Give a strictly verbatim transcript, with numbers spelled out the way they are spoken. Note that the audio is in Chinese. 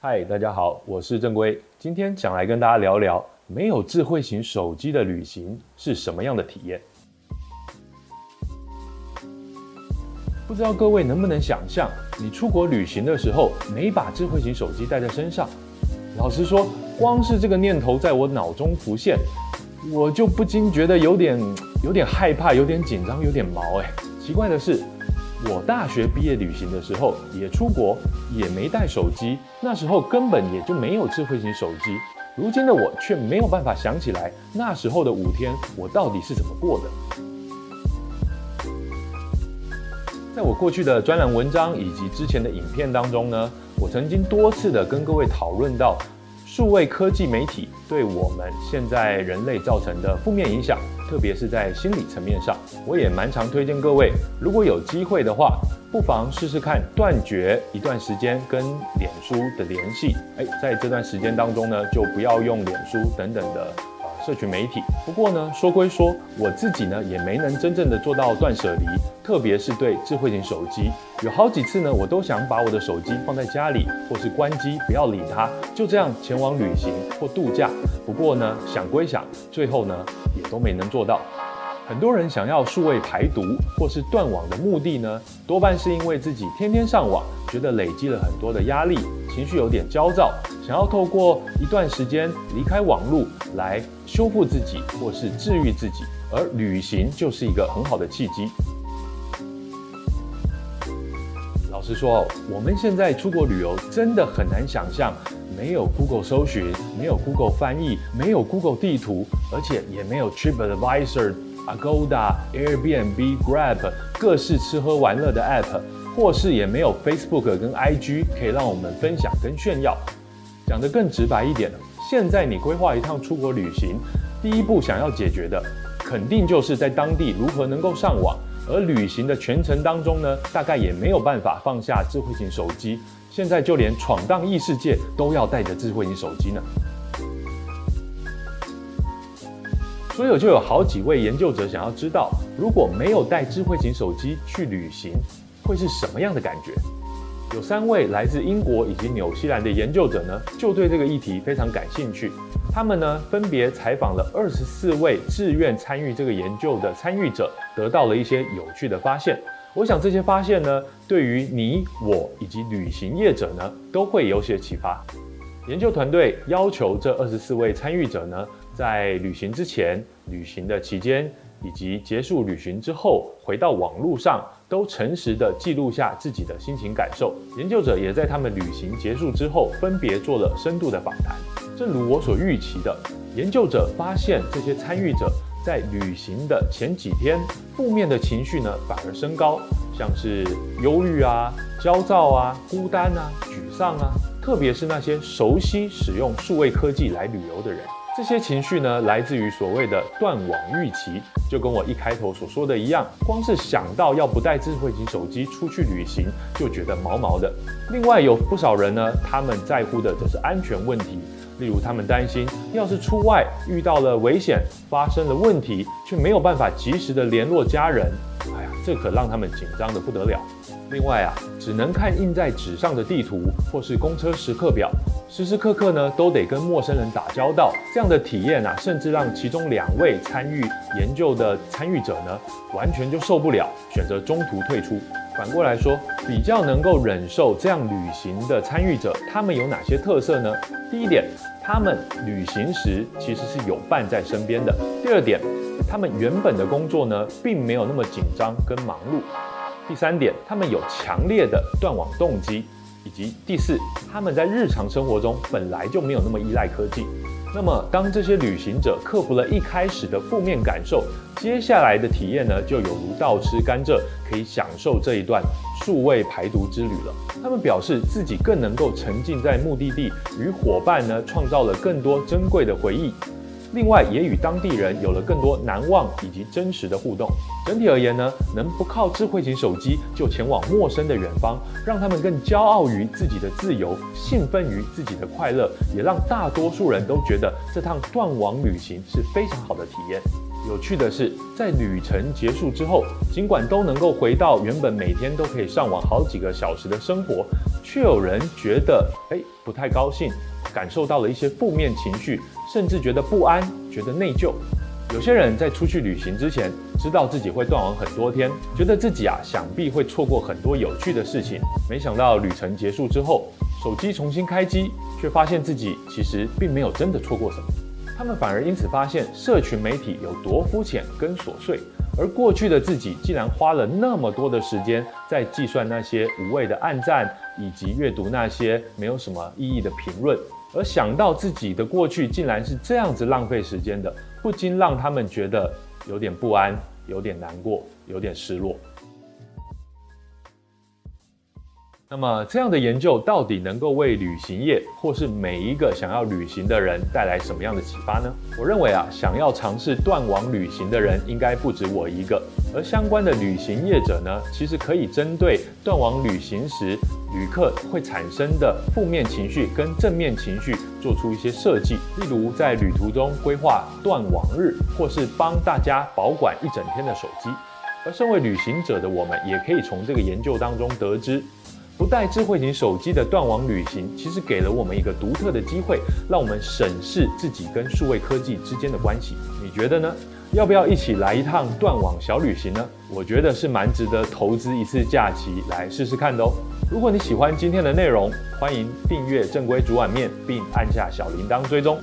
嗨，大家好，我是正规，今天想来跟大家聊聊没有智慧型手机的旅行是什么样的体验。不知道各位能不能想象，你出国旅行的时候没把智慧型手机带在身上？老实说，光是这个念头在我脑中浮现，我就不禁觉得有点有点害怕，有点紧张，有点毛哎。奇怪的是，我大学毕业旅行的时候也出国，也没带手机，那时候根本也就没有智慧型手机。如今的我却没有办法想起来那时候的五天我到底是怎么过的。在我过去的专栏文章以及之前的影片当中呢，我曾经多次的跟各位讨论到数位科技媒体对我们现在人类造成的负面影响，特别是在心理层面上，我也蛮常推荐各位，如果有机会的话，不妨试试看断绝一段时间跟脸书的联系。哎，在这段时间当中呢，就不要用脸书等等的呃社群媒体。不过呢，说归说，我自己呢也没能真正的做到断舍离，特别是对智慧型手机，有好几次呢，我都想把我的手机放在家里，或是关机，不要理它，就这样前往旅行或度假。不过呢，想归想，最后呢，也都没能做到。很多人想要数位排毒或是断网的目的呢，多半是因为自己天天上网，觉得累积了很多的压力，情绪有点焦躁，想要透过一段时间离开网路来修复自己或是治愈自己，而旅行就是一个很好的契机。老实说，我们现在出国旅游真的很难想象，没有 Google 搜寻，没有 Google 翻译，没有 Google 地图，而且也没有 TripAdvisor、Agoda、Airbnb、Grab 各式吃喝玩乐的 App， 或是也没有 Facebook 跟 I G 可以让我们分享跟炫耀。讲得更直白一点，现在你规划一趟出国旅行，第一步想要解决的，肯定就是在当地如何能够上网。而旅行的全程当中呢，大概也没有办法放下智慧型手机，现在就连闯荡异世界都要带着智慧型手机呢。所以就有好几位研究者想要知道，如果没有带智慧型手机去旅行，会是什么样的感觉？有三位来自英国以及纽西兰的研究者呢，就对这个议题非常感兴趣。他们呢，分别采访了二十四位自愿参与这个研究的参与者，得到了一些有趣的发现。我想这些发现呢，对于你、我以及旅行业者呢，都会有些启发。研究团队要求这二十四位参与者呢，在旅行之前、旅行的期间以及结束旅行之后，回到网路上，都诚实地记录下自己的心情感受。研究者也在他们旅行结束之后，分别做了深度的访谈。正如我所预期的，研究者发现这些参与者在旅行的前几天，负面的情绪呢反而升高，像是忧郁啊、焦躁啊、孤单啊、沮丧啊，特别是那些熟悉使用数位科技来旅游的人。这些情绪呢，来自于所谓的断网预期，就跟我一开头所说的一样，光是想到要不带智慧型手机出去旅行，就觉得毛毛的。另外有不少人呢，他们在乎的则是安全问题，例如他们担心，要是出外遇到了危险，发生了问题，却没有办法及时的联络家人，哎呀，这可让他们紧张的不得了。另外啊，只能看印在纸上的地图或是公车时刻表，时时刻刻呢都得跟陌生人打交道，这样的体验啊，甚至让其中两位参与研究的参与者呢，完全就受不了，选择中途退出。反过来说，比较能够忍受这样旅行的参与者，他们有哪些特色呢？第一点，他们旅行时其实是有伴在身边的。第二点，他们原本的工作呢，并没有那么紧张跟忙碌。第三点，他们有强烈的断网动机，以及第四，他们在日常生活中本来就没有那么依赖科技。那么，当这些旅行者克服了一开始的负面感受，接下来的体验呢，就有如倒吃甘蔗，可以享受这一段数位排毒之旅了。他们表示自己更能够沉浸在目的地，与伙伴呢创造了更多珍贵的回忆。另外，也与当地人有了更多难忘以及真实的互动。整体而言呢，能不靠智慧型手机就前往陌生的远方，让他们更骄傲于自己的自由，兴奋于自己的快乐，也让大多数人都觉得这趟断网旅行是非常好的体验。有趣的是，在旅程结束之后，尽管都能够回到原本每天都可以上网好几个小时的生活，却有人觉得哎不太高兴，感受到了一些负面情绪，甚至觉得不安，觉得内疚。有些人在出去旅行之前，知道自己会断网很多天，觉得自己啊想必会错过很多有趣的事情。没想到旅程结束之后，手机重新开机，却发现自己其实并没有真的错过什么。他们反而因此发现社群媒体有多肤浅跟琐碎，而过去的自己竟然花了那么多的时间在计算那些无谓的按赞，以及阅读那些没有什么意义的评论。而想到自己的过去竟然是这样子浪费时间的，不禁让他们觉得有点不安，有点难过，有点失落。那么这样的研究到底能够为旅行业或是每一个想要旅行的人带来什么样的启发呢？我认为啊，想要尝试断网旅行的人应该不止我一个，而相关的旅行业者呢，其实可以针对断网旅行时旅客会产生的负面情绪跟正面情绪做出一些设计，例如在旅途中规划断网日，或是帮大家保管一整天的手机。而身为旅行者的我们，也可以从这个研究当中得知，不带智慧型手机的断网旅行，其实给了我们一个独特的机会，让我们审视自己跟数位科技之间的关系。你觉得呢？要不要一起来一趟断网小旅行呢？我觉得是蛮值得投资一次假期来试试看的哦。如果你喜欢今天的内容，欢迎订阅正规煮碗面，并按下小铃铛追踪。